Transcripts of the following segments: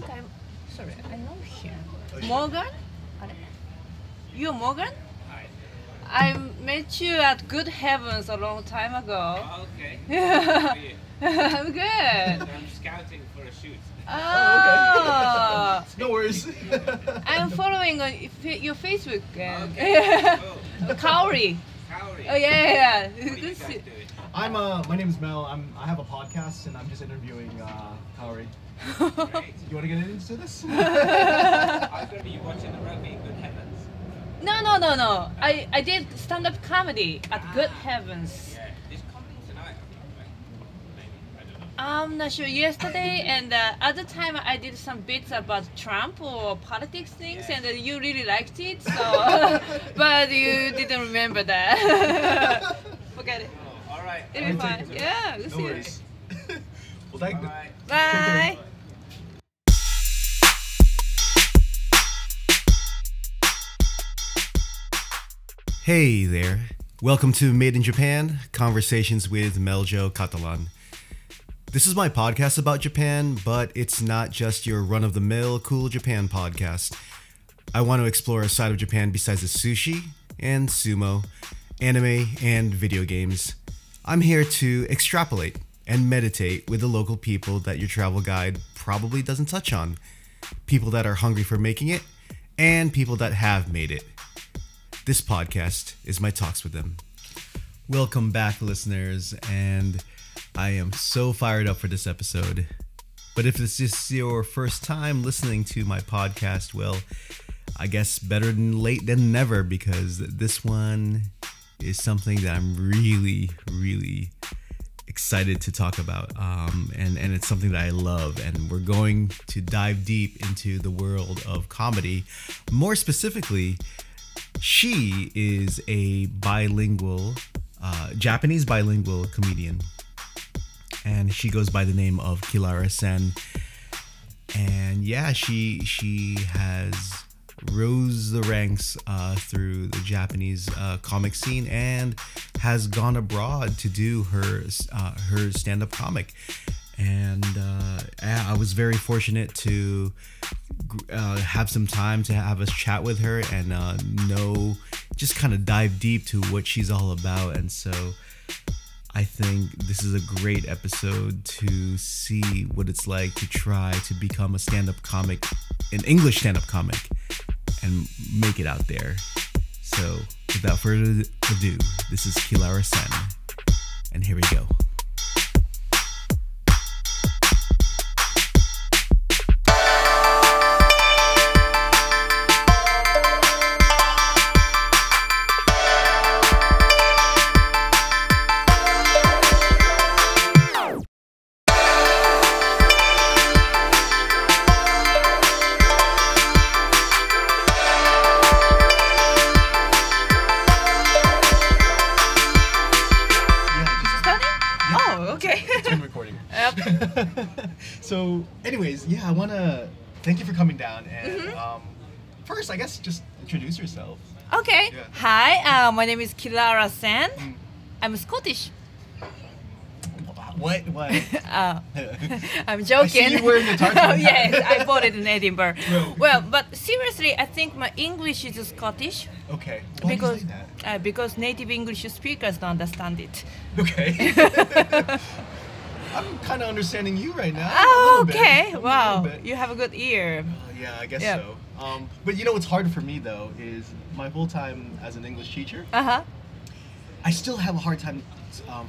think I'm... Sorry, I know him. Morgan? You Morgan? I met you at Good Heavens a long time ago. Oh, okay. How are you? I'm good. I'm scouting for a shoot. Oh, okay. No worries. I'm following on your Facebook. Okay. Cool. Kaori. Kaori. Oh, yeah, yeah. What are you guys doing? I'm, my name's Mel. I have a podcast and I'm just interviewing Kaori. Great. You want to get into this? I'm going to be watching the rugby, Good Heavens. No. I did stand-up comedy at Good Heavens. Yeah. There's comedy tonight, maybe. I don't know. I'm not sure. Yesterday and other time I did some bits about Trump or politics things, yeah. And you really liked it, so but you didn't remember that. Forget it. Oh, all right. It'll be fun. Yeah, we'll see you. Well, thank you. Bye. Bye. Hey there. Welcome to Made in Japan, Conversations with Meljo Catalan. This is my podcast about Japan, but it's not just your run-of-the-mill cool Japan podcast. I want to explore a side of Japan besides the sushi and sumo, anime, and video games. I'm here to extrapolate and meditate with the local people that your travel guide probably doesn't touch on. People that are hungry for making it, and people that have made it. This podcast is my talks with them. Welcome back, listeners, and I am so fired up for this episode. But if this is your first time listening to my podcast, well, I guess better than late than never, because this one is something that I'm really, really excited to talk about. And it's something that I love, and we're going to dive deep into the world of comedy. More specifically, she is a bilingual, Japanese bilingual comedian, and she goes by the name of Kirara Sen. And yeah, she has rose the ranks through the Japanese comic scene and has gone abroad to do her stand-up comic. And I was very fortunate to have some time to have a chat with her and just kind of dive deep to what she's all about. And so I think this is a great episode to see what it's like to try to become a stand-up comic, an English stand-up comic, and make it out there. So without further ado, this is Kirara Sen, and here we go. So anyways, yeah, I want to thank you for coming down, and first, I guess, just introduce yourself. Okay. Yeah. Hi, my name is Kirara Sen. I'm Scottish. What? I'm joking. I see you wearing a tartan hat. Yes, I bought it in Edinburgh. No. Well, but seriously, I think my English is Scottish. Okay. Why do you say that? Because native English speakers don't understand it. Okay. I'm kind of understanding you right now. Oh, okay. Wow. You have a good ear. Yeah, I guess so. But you know what's hard for me, though, is my whole time as an English teacher, I still have a hard time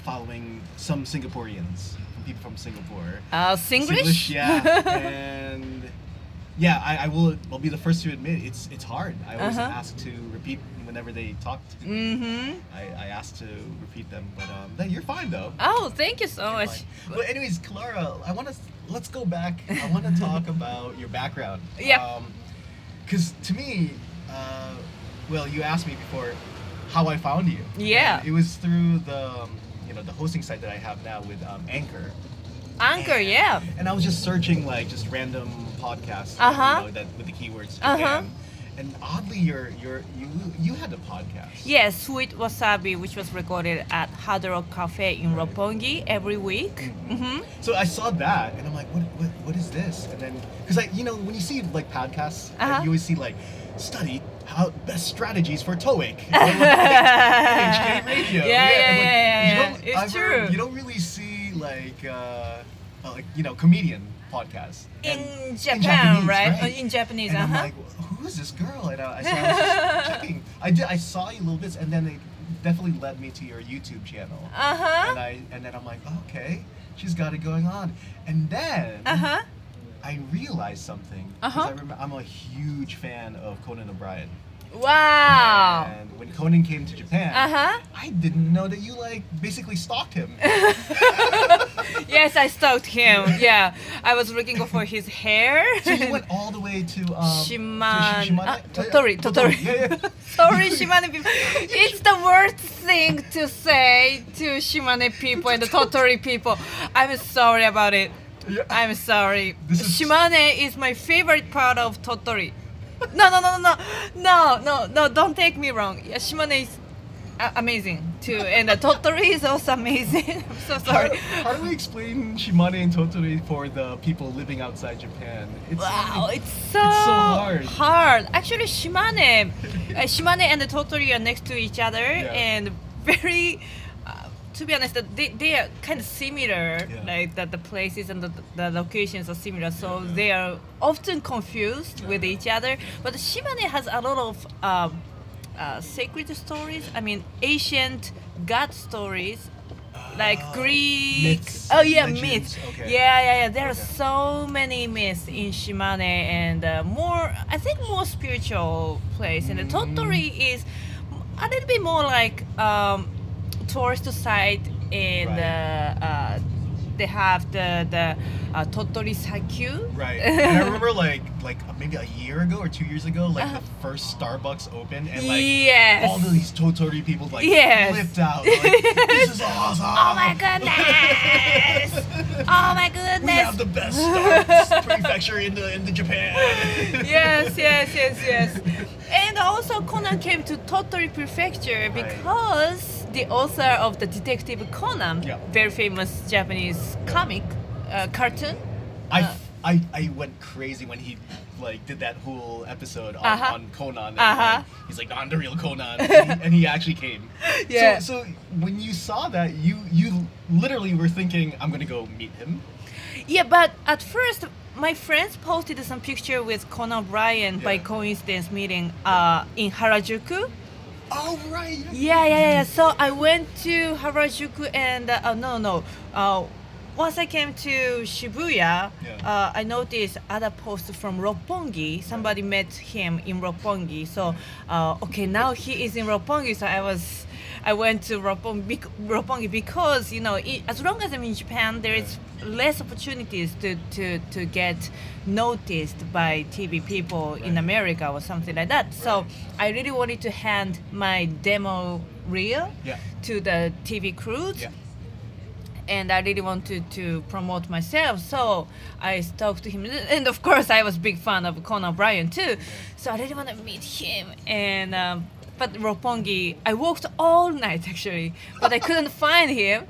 following some Singaporeans, people from Singapore. Singlish? Yeah. And yeah, I'll be the first to admit it's hard. I always ask to repeat whenever they talk to me. I ask to repeat them, but you're fine though. Oh, thank you so much. But well, anyways, Kirara, let's go back. I want to talk about your background. Yeah. Because to me, you asked me before how I found you. Yeah. And it was through the hosting site that I have now with Anchor. Anchor. And I was just searching like just random podcasts with the keywords Japan. And oddly, you had a podcast. Yes, yeah, Sweet Wasabi, which was recorded at Hadaro Cafe in Roppongi every week. Mm-hmm. So I saw that, and I'm like, what is this? And then, because when you see like podcasts, you always see like study how best strategies for TOEIC. Like, HK Radio. Yeah. It's true. You don't really see like comedian podcasts. In Japan, right? In Japanese, and I'm like, who is this girl? And I was just checking. I saw you a little bit, and then it definitely led me to your YouTube channel. And then I'm like, okay, she's got it going on. And then I realized something. Because I remember, I'm a huge fan of Conan O'Brien. Wow! And when Conan came to Japan, I didn't know that you basically stalked him. Yes, I stalked him. Yeah, I was looking for his hair. So you went all the way to Shimane. Tottori. Yeah. Sorry, Shimane people. It's the worst thing to say to Shimane people and the Tottori people. I'm sorry about it. Yeah. I'm sorry. Shimane is my favorite part of Tottori. No, don't take me wrong. Shimane is amazing too, and Tottori is also amazing. I'm so sorry. How do we explain Shimane and Tottori for the people living outside Japan? It's so hard. Actually, Shimane and Tottori are next to each other, and very, to be honest, they are kind of similar, like that the places and the locations are similar, so they are often confused with each other. But Shimane has a lot of sacred stories, ancient god stories, like Greek myths. Myths. Okay. Yeah. There are so many myths in Shimane, and more spiritual place. And the Tottori is a little bit more like tourist site, and they have the Tottori Sakyu. Right. And I remember like maybe a year ago or 2 years ago, the first Starbucks opened, and all of these Tottori people flipped out. This is awesome. Oh my goodness. We have the best Starbucks prefecture in the Japan. Yes. And also Conan came to Tottori Prefecture because the author of the Detective Conan, very famous Japanese comic cartoon. I went crazy when he did that whole episode on Conan. He's like, I'm the real Conan, and he actually came. Yeah. So when you saw that, you literally were thinking, I'm gonna go meet him. Yeah, but at first, my friends posted some picture with Conan O'Brien by coincidence meeting in Harajuku. Oh, right. Yeah. So I went to Harajuku, and once I came to Shibuya, I noticed other posts from Roppongi. Somebody met him in Roppongi. So, now he is in Roppongi. So I went to Roppongi because, as long as I'm in Japan, there is less opportunities to get noticed by TV people in America or something like that. Right. So I really wanted to hand my demo reel to the TV crews. Yeah. And I really wanted to promote myself, so I talked to him. And of course, I was a big fan of Conan O'Brien too, so I really want to meet him. And but Roppongi, I walked all night actually, but I couldn't find him.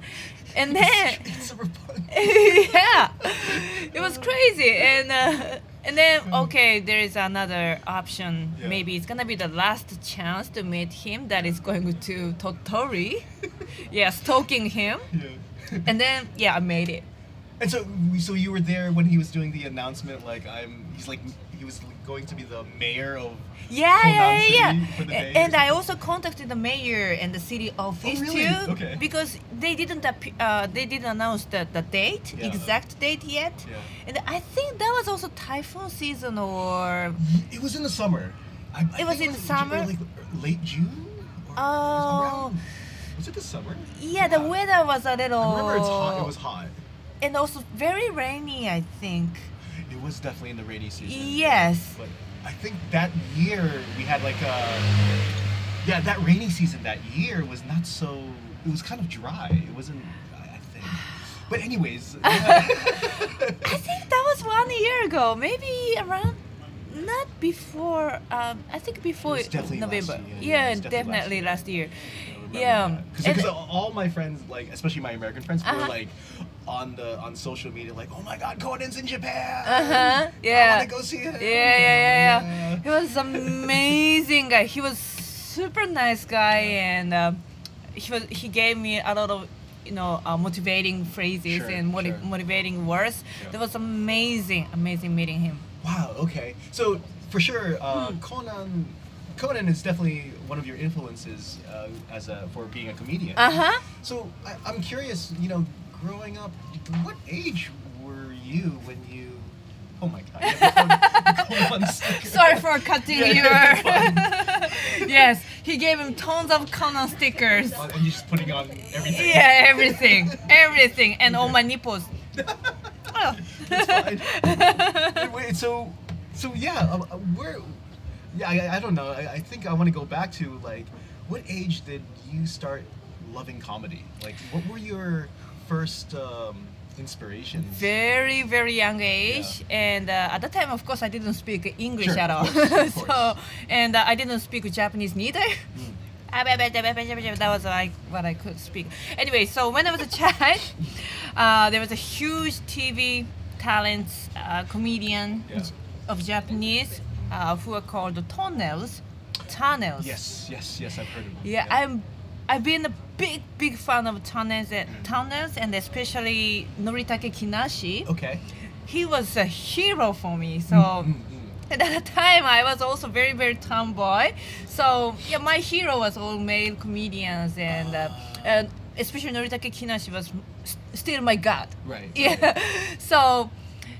And then it was crazy. And then there is another option. Yeah. Maybe it's gonna be the last chance to meet him. That is going to Tottori, stalking him. Yeah. And then, I made it. And so you were there when he was doing the announcement, he was going to be the mayor of Conan City for the day. And I also contacted the mayor and the city office too, because they didn't announce the date, exact date yet. Yeah. And I think that was also typhoon season, or it was in the summer. It was in the summer, late June. Was it the summer? Yeah, the weather was a little... I remember it was hot. And also very rainy, I think. It was definitely in the rainy season. Yes. But I think that year we had that rainy season that year was not so... It was kind of dry. It wasn't... I think... But anyways... I think that was 1 year ago. Maybe around... Not before. I think before November. Definitely last year. Yeah, because all my friends, like especially my American friends, were like on social media, like, "Oh my God, Conan's in Japan!" Yeah, I want to go see him. Yeah. He was amazing guy. He was super nice guy, and he gave me a lot of motivating phrases motivating words. Sure. That was amazing meeting him. Wow. Okay. So for sure, Conan is definitely one of your influences for being a comedian. So I'm curious, growing up, what age were you when you? Oh my God! Sorry for cutting you. Yes, he gave him tons of Conan stickers. And you're just putting on everything. Yeah, everything, and all my nipples. Oh. That's fine. Wait, so yeah, where? Yeah, I don't know. I think I want to go back to, like, what age did you start loving comedy? Like, what were your first inspirations? Very, very young age. Yeah. And at that time, of course, I didn't speak English at all. So, and I didn't speak Japanese neither. That was like what I could speak. Anyway, so when I was a child, there was a huge TV talent comedian of Japanese. Who are called Tunnels. Yes, I've heard of them. Yeah, I've been a big fan of Tunnels, and especially Noritake Kinashi. Okay. He was a hero for me. So at that time, I was also very, very tomboy. So yeah, my hero was all male comedians, and especially Noritake Kinashi was still my god. Right. Yeah. Right. So.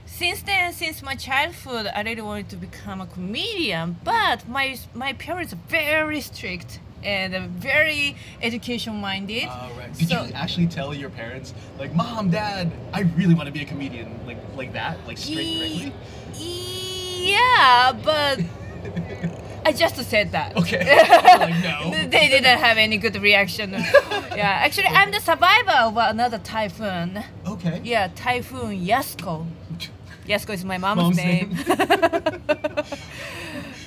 Since then, since my childhood, I really wanted to become a comedian, but my parents are very strict and very education-minded. Did you actually tell your parents, like, Mom, Dad, I really want to be a comedian, like that, like straight directly? Yeah, but I just said that. Okay. Like, no. They didn't have any good reaction. Yeah, actually, I'm the survivor of another typhoon. Okay. Yeah, Typhoon Yasuko. Yasuko is my mom's name.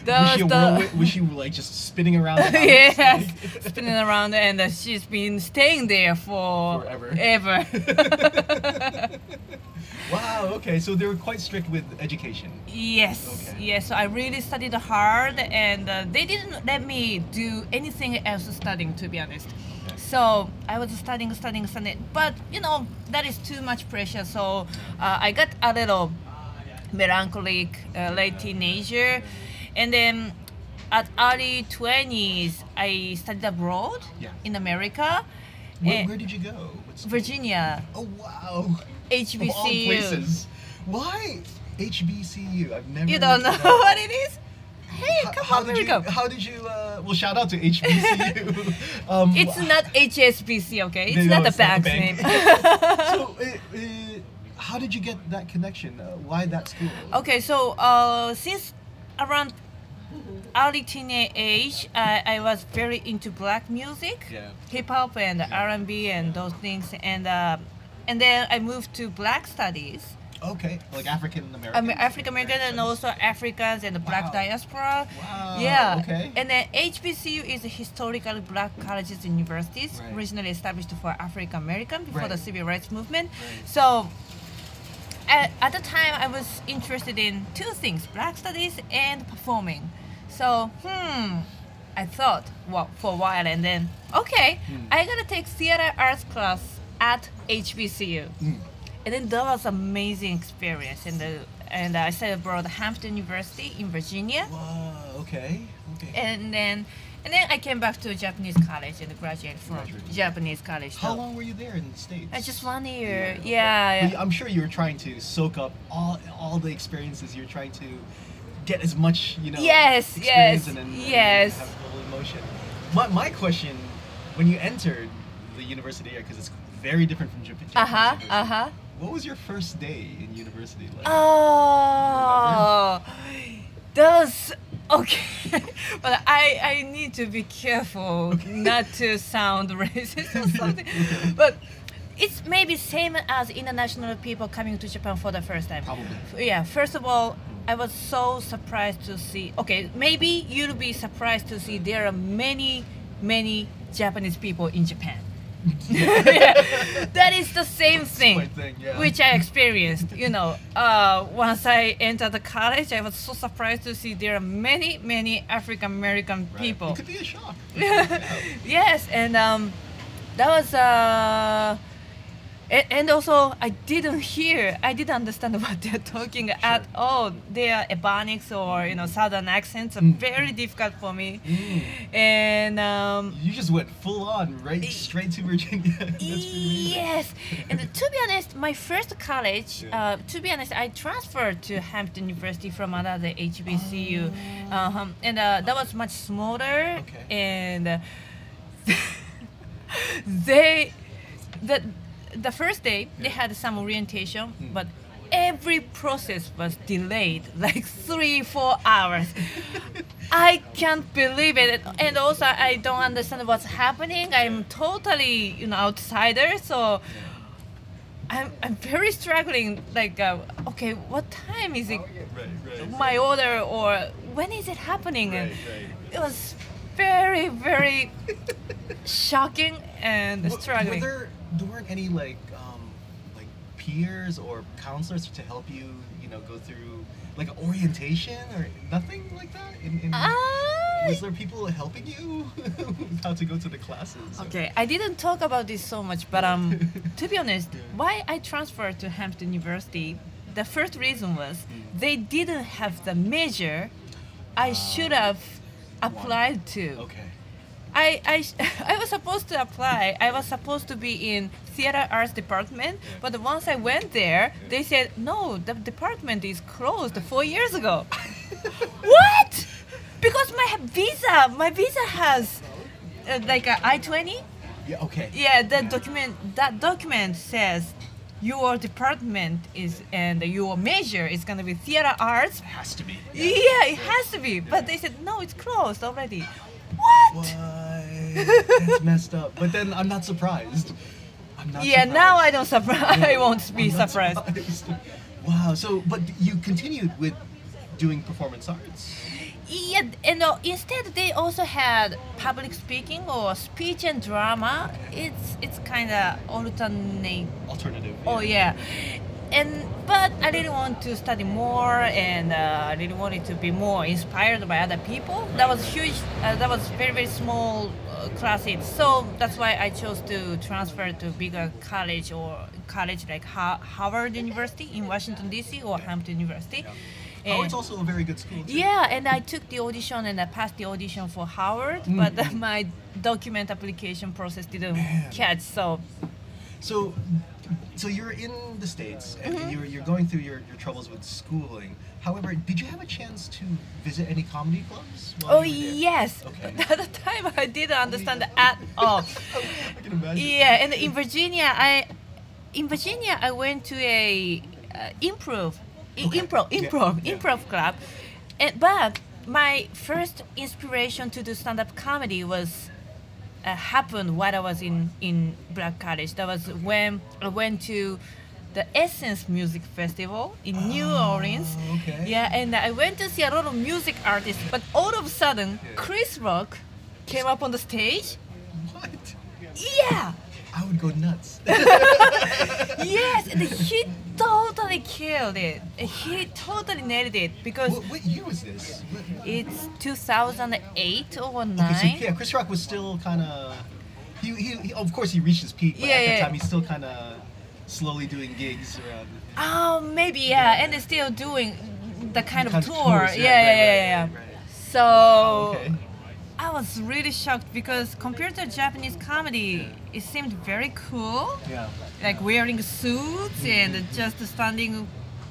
Was she like just spinning around? Yes, spinning around, and she's been staying there for forever. Wow. Okay, so they were quite strict with education. Yes. Okay. Yes. So I really studied hard, and they didn't let me do anything else studying, to be honest. So I was studying, but that is too much pressure. So I got a little melancholic late teenager, and then at early 20s I studied abroad in America. Where did you go? Virginia. Oh wow! HBCU. Of all places. Why HBCU? I've never. You don't know what it is. Hey, come on, here we go. How did you, well, shout out to HBCU. It's not HSBC, okay? It's not a bank's name. So, how did you get that connection? Why that school? Okay, so since around early teenage, I was very into black music, hip-hop and R&B and those things. And then I moved to black studies. Okay, like African American and also Africans and the black diaspora. Wow. Yeah. Okay. And then HBCU is a historically black colleges and universities originally established for African American before the civil rights movement. Right. So at the time I was interested in two things, black studies and performing. So I thought for a while, and then I gotta take theater arts class at HBCU. And then that was an amazing experience, and I studied abroad at Hampton University in Virginia. Wow, okay. And then I came back to a Japanese college and graduated from Japanese college. How long were you there in the States? Just 1 year. Yeah. I'm sure you were trying to soak up all the experiences. You're trying to get as much, experience and have a little emotion. My question, when you entered the university, because it's very different from Japanese university. What was your first day in university like? Oh, but I need to be careful not to sound racist or something. But it's maybe same as international people coming to Japan for the first time. Probably. Yeah. First of all, I was so surprised to see. Okay, maybe you'll be surprised to see there are many, many Japanese people in Japan. Yeah. That is the same thing yeah. which I experienced. You know, once I entered the college, I was so surprised to see there are many, many African American right. people. It could be a shock. Yes, and that was. And also, I didn't understand what they're talking sure. at all. Their Ebonics or you know Southern accents are very difficult for me. Mm. And you just went full on right straight to Virginia. That's yes, and to be honest, my first college. Yeah. To be honest, I transferred to Hampton University from another HBCU, that was much smaller. Okay. And The first day, they had some orientation, but every process was delayed, like 3-4 hours. I can't believe it. And also, I don't understand what's happening. I'm totally, you know, outsider, so I'm very struggling, like, okay, what time is it? Right. My order, or when is it happening? Right. It was very, very shocking and struggling. There weren't any like peers or counselors to help you, you know, go through like orientation or nothing like that. Was there people helping you how to go to the classes? Okay, I didn't talk about this so much, but to be honest, why I transferred to Hampton University, the first reason was they didn't have the major I should have applied to. Okay. I was supposed to apply. I was supposed to be in theater arts department, but once I went there, they said, no, the department is closed 4 years ago. What? Because my visa has like an I-20. Yeah, okay. Yeah, that document says your department is, and your major is going to be theater arts. It has to be. Yeah, it has to be. But they said, no, it's closed already. What? That's messed up. But then I'm not surprised. I'm not surprised. Now I don't surprise. I won't be surprised. Wow. So, but you continued with doing performance arts. Yeah, and instead they also had public speaking or speech and drama. It's kind of alternative. Yeah. Oh yeah. But I really want to study more, and I really wanted to be more inspired by other people. That was huge. That was very, very small classes. So that's why I chose to transfer to bigger college or college like Howard University in Washington D.C. or Hampton University. Yeah. And it's also a very good school. Too. Yeah, and I took the audition and I passed the audition for Howard, but my document application process didn't catch. So you're in the States, and you're going through your troubles with schooling. However, did you have a chance to visit any comedy clubs? Oh, yes. Okay. At the time, I didn't understand at all. I can imagine. Yeah, and in Virginia, I went to a improv club. But my first inspiration to do stand-up comedy was... happened while I was in Black College. That was when I went to the Essence Music Festival in New Orleans. Okay. Yeah, and I went to see a lot of music artists, but all of a sudden, Chris Rock came up on the stage. What? Yeah! I would go nuts. Yes, and he totally killed it. He totally nailed it because... What year was this? It's 2008 or 2009. Okay, so yeah, Chris Rock was still kind of... He of course, he reached his peak, but at that time, he's still kind of slowly doing gigs around... maybe, yeah, and they're still doing the kind of tour. Tours, right. So... Oh, okay. I was really shocked because compared to Japanese comedy, it seemed very cool. Yeah. Like wearing suits and just standing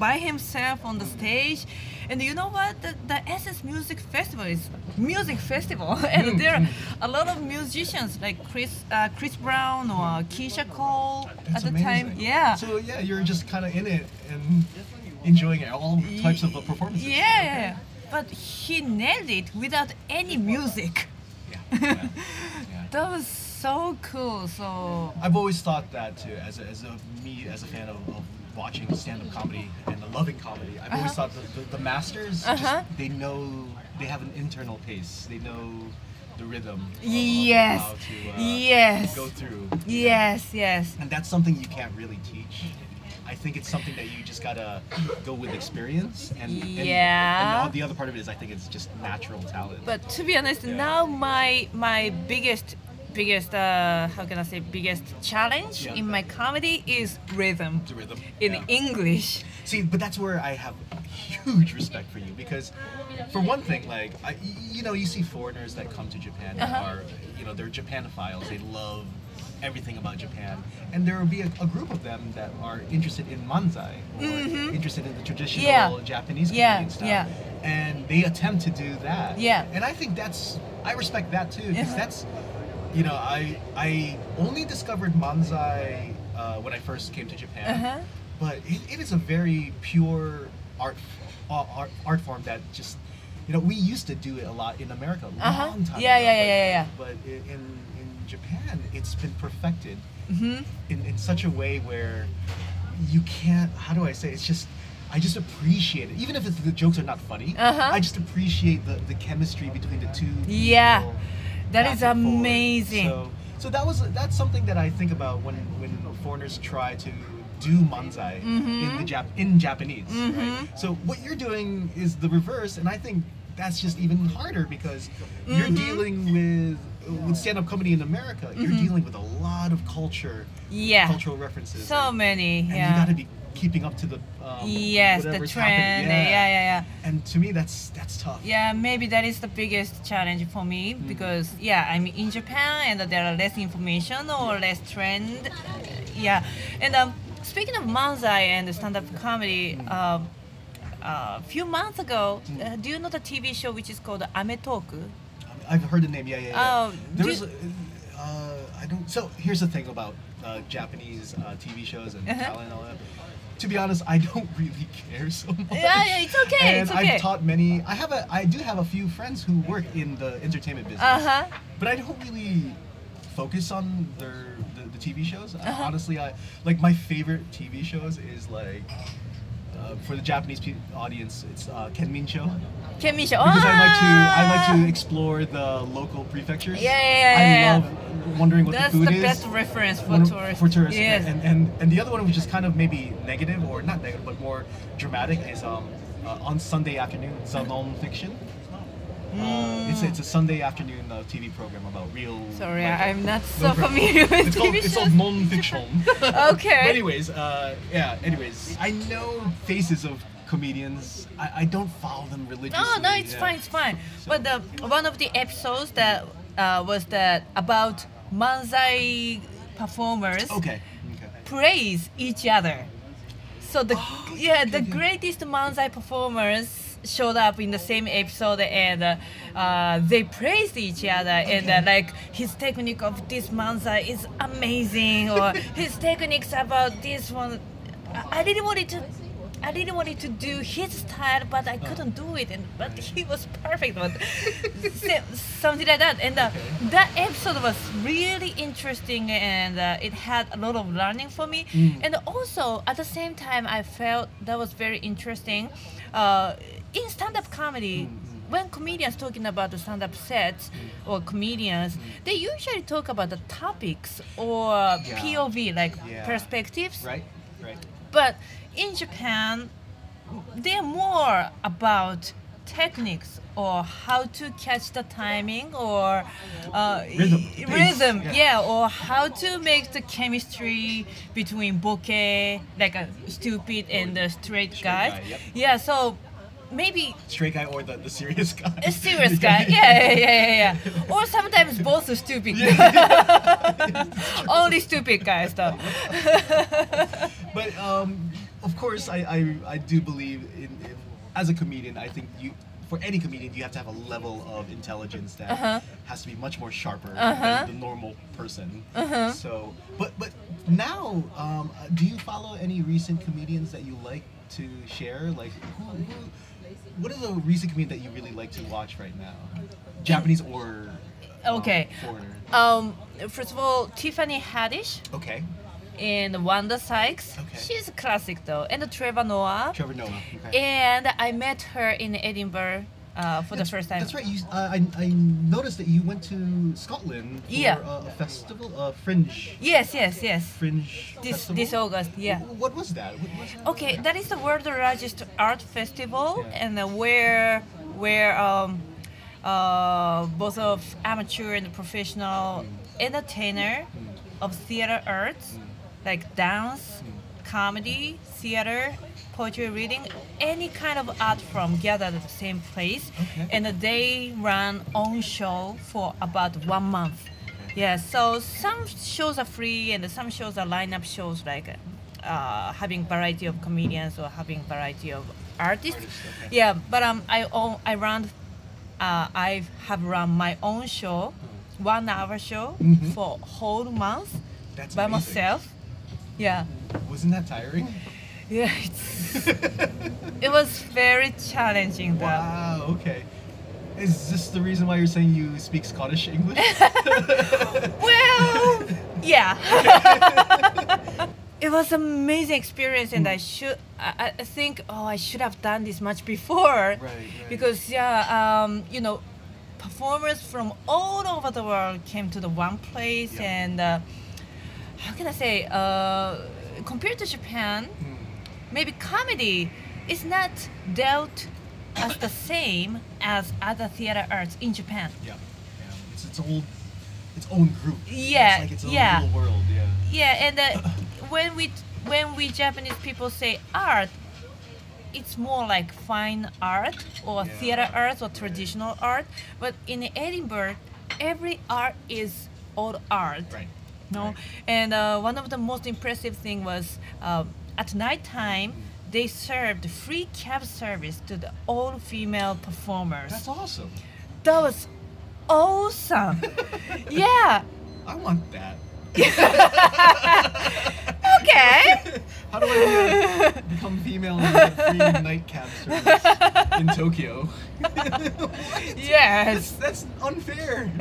by himself on the stage. And you know what? The Essence Music Festival is music festival. And there are a lot of musicians like Chris Brown or Keisha Cole at the time. Yeah. So yeah, you're just kind of in it and enjoying all types of performances. Yeah. Okay. But he nailed it without any music. Yeah. That was so cool. So I've always thought that too, as a fan of watching stand-up comedy and the loving comedy, I've always thought the masters, just, they know, they have an internal pace. They know the rhythm. Yes. How to go through. Yes, yes. And that's something you can't really teach. I think it's something that you just gotta go with experience, and the other part of it is I think it's just natural talent. But to be honest, now my biggest biggest challenge in my comedy is rhythm. The rhythm in English. See, but that's where I have huge respect for you, because for one thing, like you see foreigners that come to Japan are they're Japanophiles. They love everything about Japan, and there will be a group of them that are interested in manzai or interested in the traditional Japanese comedy and stuff, and they attempt to do that. And I think I respect that too, because that's I only discovered manzai when I first came to Japan, but it is a very pure art form that just we used to do it a lot in America a long time ago. But in Japan, it's been perfected in such a way where you can't, how do I say, it's just, I just appreciate it. Even if the jokes are not funny, I just appreciate the chemistry between the two people. Yeah, that is amazing. So that's something that I think about when foreigners try to do manzai in Japanese, right? So what you're doing is the reverse, and I think that's just even harder, because you're dealing with stand-up comedy in America, you're dealing with a lot of cultural references. So many, and you gotta be keeping up to the the trend. And to me, that's tough. Yeah, maybe that is the biggest challenge for me, because I'm in Japan and there are less information or less trend. And speaking of manzai and stand-up comedy, a few months ago, do you know the TV show which is called Ame Talk? I've heard the name, So here's the thing about Japanese TV shows and talent and all that. To be honest, I don't really care so much. Yeah, it's okay. And I've taught many. I do have a few friends who work in the entertainment business. But I don't really focus on the TV shows. Honestly, my favorite TV shows is for the Japanese audience, it's Kenmin Show. Kenmin Show. Because I like to explore the local prefectures. I love wondering what the food is. That's the best reference for tourists. Yes. And the other one, which is kind of maybe negative, or not negative, but more dramatic, is on Sunday afternoon, Salon Fiction. It's a Sunday afternoon TV program about real. Sorry, I'm not so familiar with TV shows. It's called non-fiction. Okay. But anyways, I know faces of comedians. I don't follow them religiously. Oh no, it's fine, it's fine. So, but one of the episodes that was that about manzai performers praise each other. So the greatest manzai performers showed up in the same episode, and they praised each other, and his technique of this manzai is amazing, or his techniques about this one. I really wanted to do his style, but I couldn't do it, but he was perfect. Something like that, and that episode was really interesting, and it had a lot of learning for me. And also at the same time, I felt that was very interesting. In stand-up comedy, when comedians talking about the stand-up sets or comedians, they usually talk about the topics or POV, perspectives. Right. But in Japan, they're more about techniques or how to catch the timing or rhythm. Or how to make the chemistry between bokeh, like a stupid and a straight guy. So maybe straight guy or the serious guy. A serious guy, Or sometimes both are stupid. Only stupid guys though. But of course, I do believe in as a comedian, I think for any comedian, you have to have a level of intelligence that has to be much more sharper than the normal person. So, but now, do you follow any recent comedians that you like to share? Like, what is a recent comedian that you really like to watch right now? Japanese or foreigner? First of all, Tiffany Haddish. and Wanda Sykes. Okay. She's a classic though. And Trevor Noah. Trevor Noah. Okay. And I met her in Edinburgh for the first time. That's right. You, I noticed that you went to Scotland for a festival, a Fringe. Yes. Fringe festival? This August, yeah. What was that? Okay, that is the world's largest art festival, and where both of amateur and professional entertainer of theater arts, like dance, comedy, theater, poetry reading, any kind of art form gathered at the same place, and they ran own show for about 1 month. Yeah, so some shows are free and some shows are lineup shows, like having variety of comedians or having variety of artists. Yeah, but I have run my own show, 1 hour show for whole month. That's by amazing. Myself. Yeah. Wasn't that tiring? Yeah, it was very challenging though. Wow, okay. Is this the reason why you're saying you speak Scottish English? Well, yeah. It was an amazing experience, and I think I should have done this much before. Right. Because performers from all over the world came to the one place, and how can I say, compared to Japan, maybe comedy is not dealt as the same as other theater arts in Japan. Yeah. It's its own group. Yeah, it's like its own little world. Yeah, and when we Japanese people say art, it's more like fine art or theater arts or traditional art. But in Edinburgh, every art is old art. Right. No, and one of the most impressive thing was at nighttime they served free cab service to the all-female performers. That's awesome. That was awesome. Yeah. I want that. Okay. How do I become female and get free night cab service in Tokyo? Yes. That's unfair.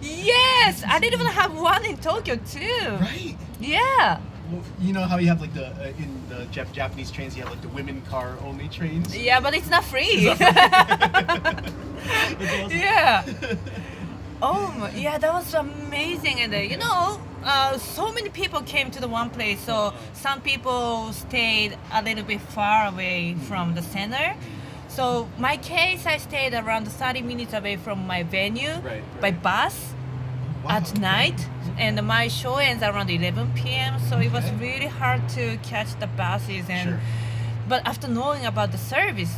Yes, I didn't even have one in Tokyo too. Right. Yeah. Well, you know how you have like in the Japanese trains, you have like the women car only trains. Yeah, but it's not free. It's not free. It's awesome. Yeah. That was amazing, and so many people came to the one place. So some people stayed a little bit far away from the center. So my case, I stayed around 30 minutes away from my venue by bus at night, and my show ends around 11 p.m. So it was really hard to catch the buses, and but after knowing about the service,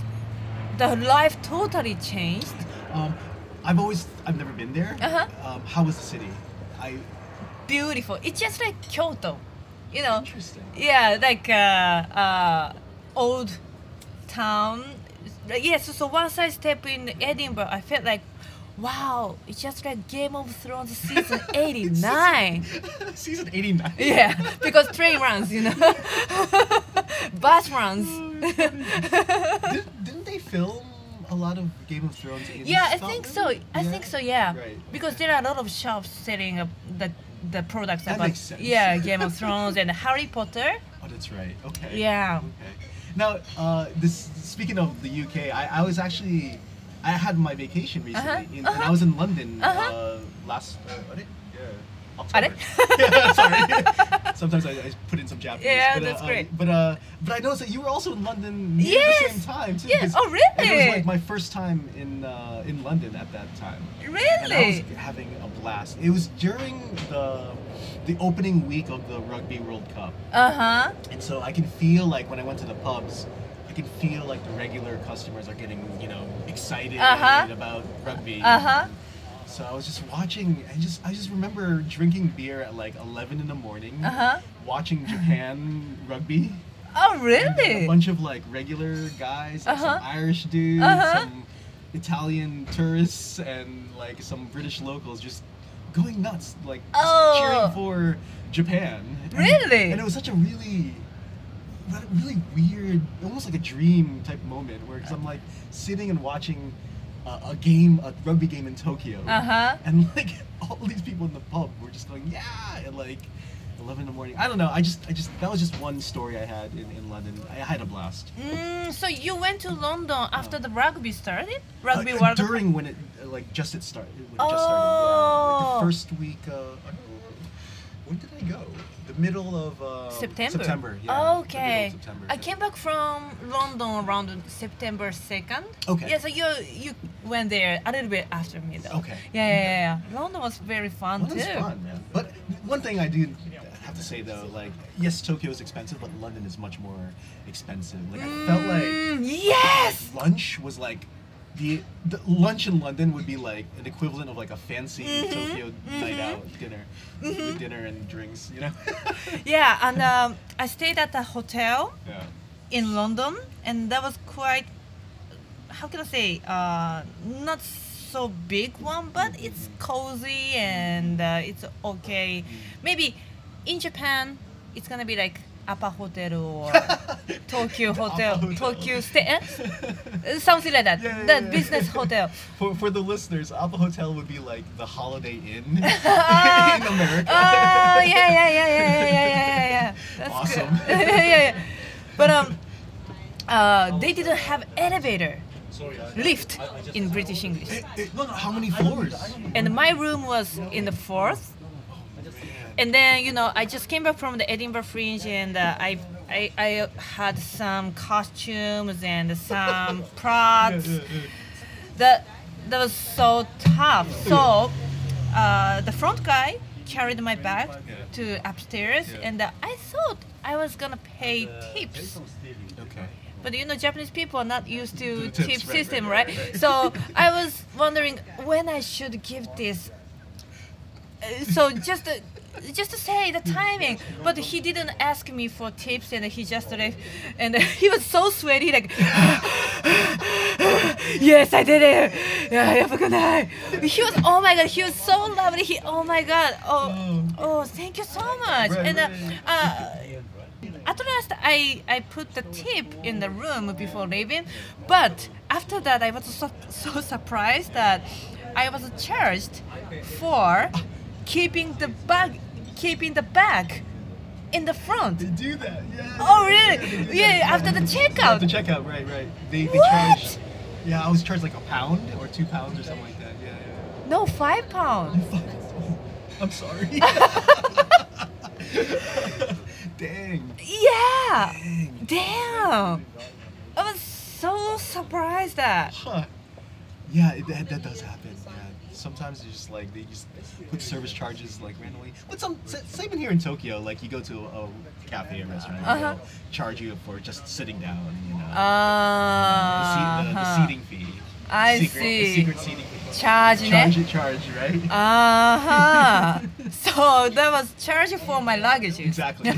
the life totally changed. I've never been there. How was the city? Beautiful. It's just like Kyoto, you know. Interesting. Yeah, like old town. Yes. So once I step in Edinburgh, I felt like, wow, it's just like Game of Thrones season 89. Season 89. Yeah, because train runs, you know, bus runs. Didn't they film a lot of Game of Thrones in Scotland? I think so. Yeah. Right. Because there are a lot of shops selling the products that about makes sense. Yeah, Game of Thrones and Harry Potter. Oh, that's right. Okay. Yeah. Okay. Now, speaking of the UK, I had my vacation recently, and I was in London last. October. Yeah, sorry. Sometimes I put in some Japanese. Yeah, that's great. But I noticed that you were also in London near the same time too. Yes. Oh, really? And it was like my first time in London at that time. Really? And I was having a blast. It was during the opening week of the Rugby World Cup. And so I can feel like when I went to the pubs, I could feel like the regular customers are getting excited about rugby. So I was just watching, and I just remember drinking beer at like 11 in the morning, watching Japan rugby. Oh, really? A bunch of like regular guys, like some Irish dudes, some Italian tourists, and like some British locals just going nuts, like cheering for Japan. Really? And it was such a really weird, almost like a dream type moment, where 'cause I'm like sitting and watching a game, a rugby game in Tokyo. Uh-huh. And like all these people in the pub were just going, yeah, at like 11 in the morning. I don't know. I just that was just one story I had in London. I had a blast. So you went to London after the rugby started? Rugby World Cup? During when it like just it started. When it just started. Yeah. Like the first week. When did I go? The middle of September. September, yeah. Okay. September, I came back from London around September 2nd. Okay. Yeah, so you went there a little bit after me though. Okay. Yeah. London was very fun too. London's fun, man. But one thing I do have to say though, like, yes, Tokyo is expensive, but London is much more expensive. Like, I felt like yes! Lunch was like the lunch in London would be like an equivalent of like a fancy Tokyo night out dinner, with dinner and drinks, you know. Yeah, and I stayed at a hotel in London, and that was quite, how can I say, not so big one, but it's cozy and it's okay. Maybe in Japan it's gonna be like APA Hotel or Tokyo Hotel, Tokyo something like that. Yeah. Business hotel. For the listeners, APA Hotel would be like the Holiday Inn in America. Oh yeah. That's awesome. Good. Yeah. But they didn't have elevator. Lift in British English. How many floors? And my room was in the fourth. And then, you know, I just came back from the Edinburgh Fringe, and I had some costumes and some props. That was so tough. So the front guy carried my bag to upstairs, and I thought I was gonna pay tips. Okay. But you know, Japanese people are not used to tip system, right? So I was wondering when I should give this. So just to say the timing, but he didn't ask me for tips, and he just left, and he was so sweaty, like, yes, I did it, he was, oh my god, he was so lovely, oh my god, oh, thank you so much, and at last I put the tip in the room before leaving, but after that I was so surprised that I was charged for keeping the bag in the front. They do that, yeah. Oh, really? Yeah, after the checkout. After the checkout, right. They charge. Yeah, I was charged like £1 or £2 or something like that. Yeah. No, £5. I'm sorry. Dang. Yeah. Damn. I was so surprised that. Huh. Yeah, that does happen. Sometimes it's just like they just put service charges like randomly. But same in here in Tokyo, like you go to a cafe or restaurant, they'll charge you for just sitting down, you know. The seating fee. The secret seating fee. Charge, right? So that was charged for my luggage. Exactly.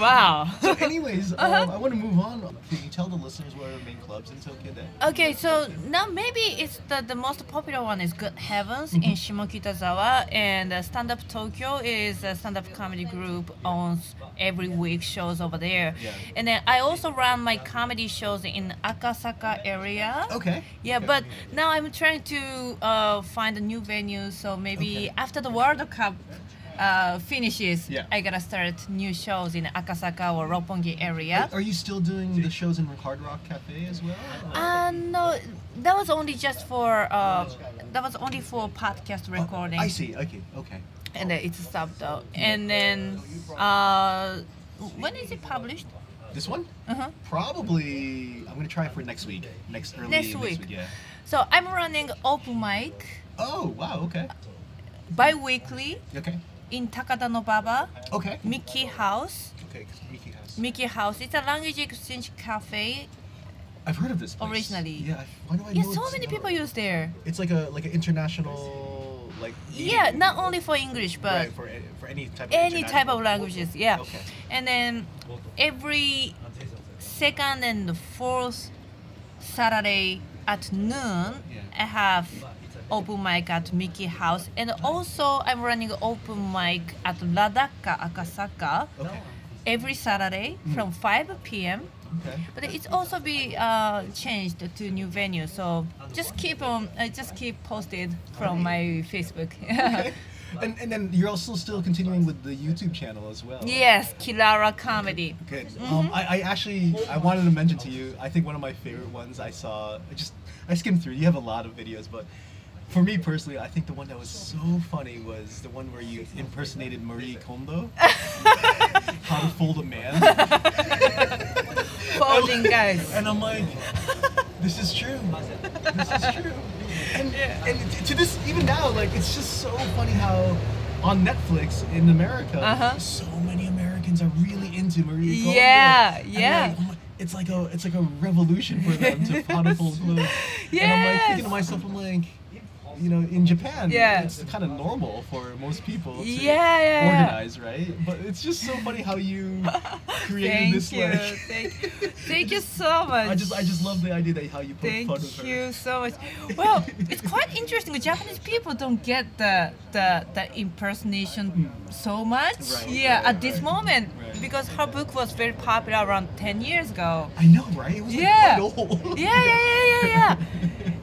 Wow. So anyways, I want to move on. Can you tell the listeners what are the main clubs in Tokyo then? Okay, so now maybe it's the most popular one is Good Heavens in Shimokitazawa, and Stand Up Tokyo is a stand-up comedy group owns every week shows over there. Yeah. And then I also run my comedy shows in Akasaka area. Okay. Yeah, but now I'm trying to find a new venue, so maybe after the World Cup finishes, I gotta start new shows in Akasaka or Roppongi area. Are you still doing the shows in Hard Rock Cafe as well? No, that was only for podcast recording. I see. Okay. And it stopped out. And then when is it published? This one? Probably I'm gonna try for next week. Next week. Yeah. So I'm running open mic. Oh wow. Okay. Bi-weekly in Takadanobaba, Mickey House. Okay, Mickey House. It's a language exchange cafe. I've heard of this place. Originally. Yeah, why do I know so many people use there. It's like an international meeting. Not only for English but for any type of languages. Yeah. Okay. And then every second and fourth Saturday at noon, I have open mic at Mickey House, and also I'm running open mic at Ladaka Akasaka every Saturday from 5 p.m. Okay. But it's also be changed to new venue, so just keep on, just keep posted from my Facebook. Okay. And then you're also still continuing with the YouTube channel as well. Yes, Kirara Comedy. Good. Mm-hmm. I wanted to mention to you, I think one of my favorite ones I saw, I skimmed through, you have a lot of videos, but for me personally, I think the one that was so funny was the one where you impersonated Marie Kondo. How to fold a man. Folding guys. And I'm like, this is true. This is true. And to this, even now, like, it's just so funny how on Netflix in America, so many Americans are really into Marie Kondo. Yeah, yeah. Like, it's like a revolution for them to pot of fold clothes. Yes. And I'm like thinking to myself, I'm like, you know, in Japan, it's kind of normal for most people to organize, right? But it's just so funny how you created this. Thank you so much. I just love the idea that how you put fun with her. Thank you so much. Well, it's quite interesting. Japanese people don't get the impersonation so much. Right, at this moment, because her book was very popular around 10 years ago. I know, right? It was like quite old. Yeah.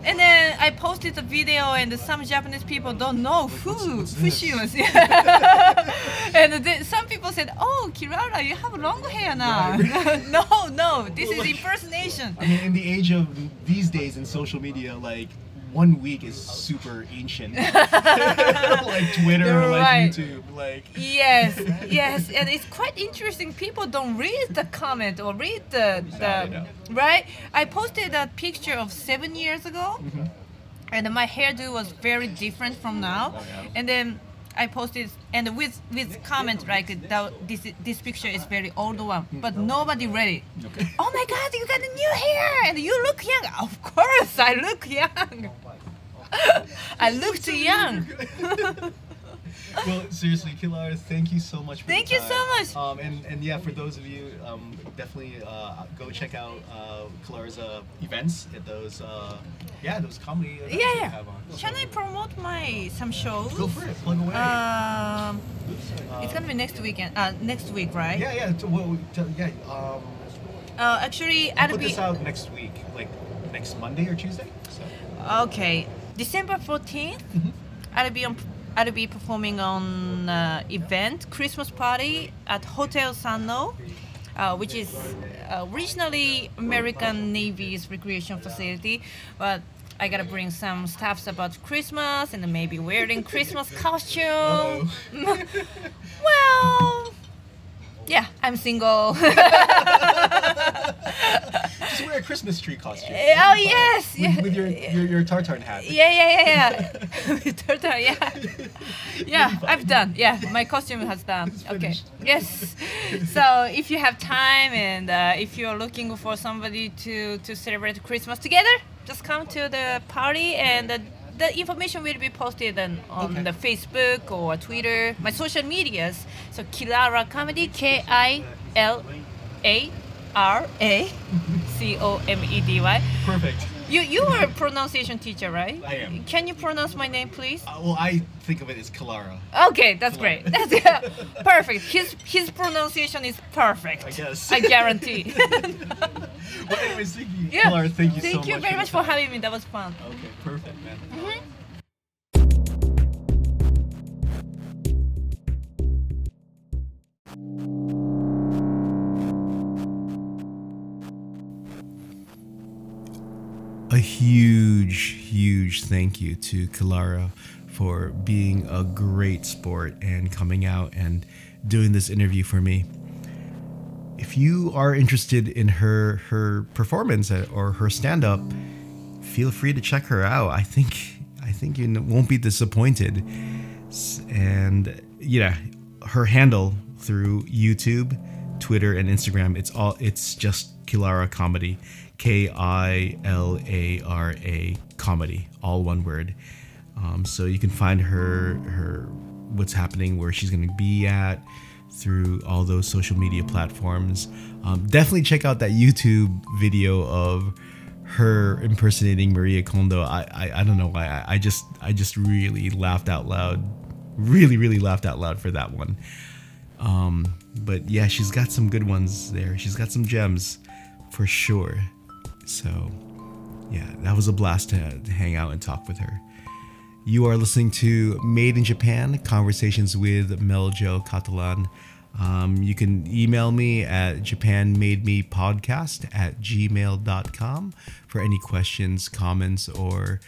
And then I posted a video, and some Japanese people don't know who she was. And then some people said, "Oh, Kirara, you have long hair now." No, this is impersonation. I mean, in the age of these days in social media, like 1 week is super ancient, like Twitter, like YouTube, like. Yes, and it's quite interesting. People don't read the comment or read the right. I posted a picture of 7 years ago, and my hairdo was very different from now, and then I posted and with comment like this picture is very old one, but nobody read it. Okay. Oh my God, you got a new hair and you look young. Of course, I look young. I look too young. Well, seriously, Kirara, thank you so much for your time. Thank you so much. For those of you, definitely go check out Kirara's events at those comedy events you have on. Shall I promote some shows? Go for it. Plug away. It's gonna be next weekend. Next week, right? Yeah. Actually, I'll put this out next week, like next Monday or Tuesday. So. Okay, December 14th. I'll be on. I'll be performing on event Christmas party at Hotel Sanno, which is originally American Navy's recreation facility, but I gotta bring some stuffs about Christmas and maybe wearing Christmas costume. Well, yeah, I'm single. Just wear a Christmas tree costume. Oh yes, with your tartan hat. Yeah. With tartan, yeah. I've done. Yeah, my costume has done. Okay. Yes. So if you have time and if you're looking for somebody to celebrate Christmas together, just come to the party and. The information will be posted on the Facebook or Twitter, my social medias. So Kirara Comedy, KILARA COMEDY. Perfect. You are a pronunciation teacher, right? I am. Can you pronounce my name, please? Well, I think of it as Kirara. Okay, that's Kirara. Great. That's perfect. His pronunciation is perfect. I guess. I guarantee. Well, anyways, thank you, Kirara. Thank you so much. Thank you very much for having me. That was fun. Okay, perfect, man. A huge, huge thank you to Kirara for being a great sport and coming out and doing this interview for me. If you are interested in her performance or her stand-up, feel free to check her out. I think you won't be disappointed. And her handle through YouTube, Twitter, and Instagram, it's just Kirara Comedy. KILARA Comedy, all one word. So you can find her what's happening, where she's going to be at, through all those social media platforms. Definitely check out that YouTube video of her impersonating Marie Kondo. I don't know why. I just really laughed out loud. Really, really laughed out loud for that one. But yeah, she's got some good ones there. She's got some gems. for sure. So yeah, that was a blast to hang out and talk with her. You are listening to Made in Japan, Conversations with Meljo Catalan. You can email me at japanmademepodcast@gmail.com for any questions, comments, or,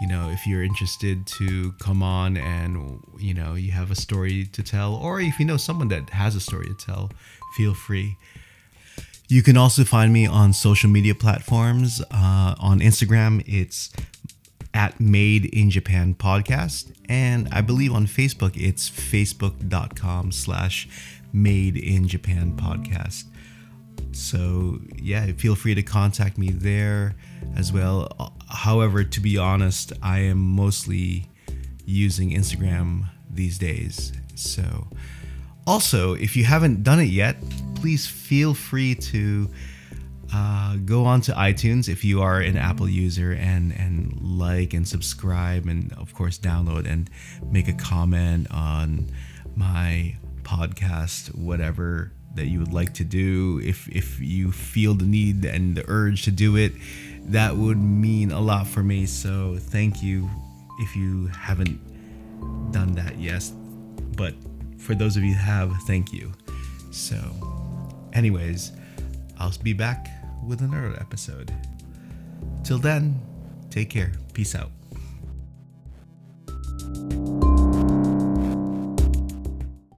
you know, if you're interested to come on and, you know, you have a story to tell, or if you know someone that has a story to tell, feel free. You can also find me on social media platforms. On Instagram, it's at Made in Japan Podcast, and I believe on Facebook it's facebook.com/Made in Japan Podcast. So yeah, feel free to contact me there as well. However, to be honest, I am mostly using Instagram these days. So also, if you haven't done it yet, please feel free to go on to iTunes if you are an Apple user and like and subscribe, and of course download and make a comment on my podcast, whatever that you would like to do. If you feel the need and the urge to do it, that would mean a lot for me. So thank you if you haven't done that yes, but for those of you who have, thank you. So anyways, I'll be back with another episode. Till then, take care. Peace out.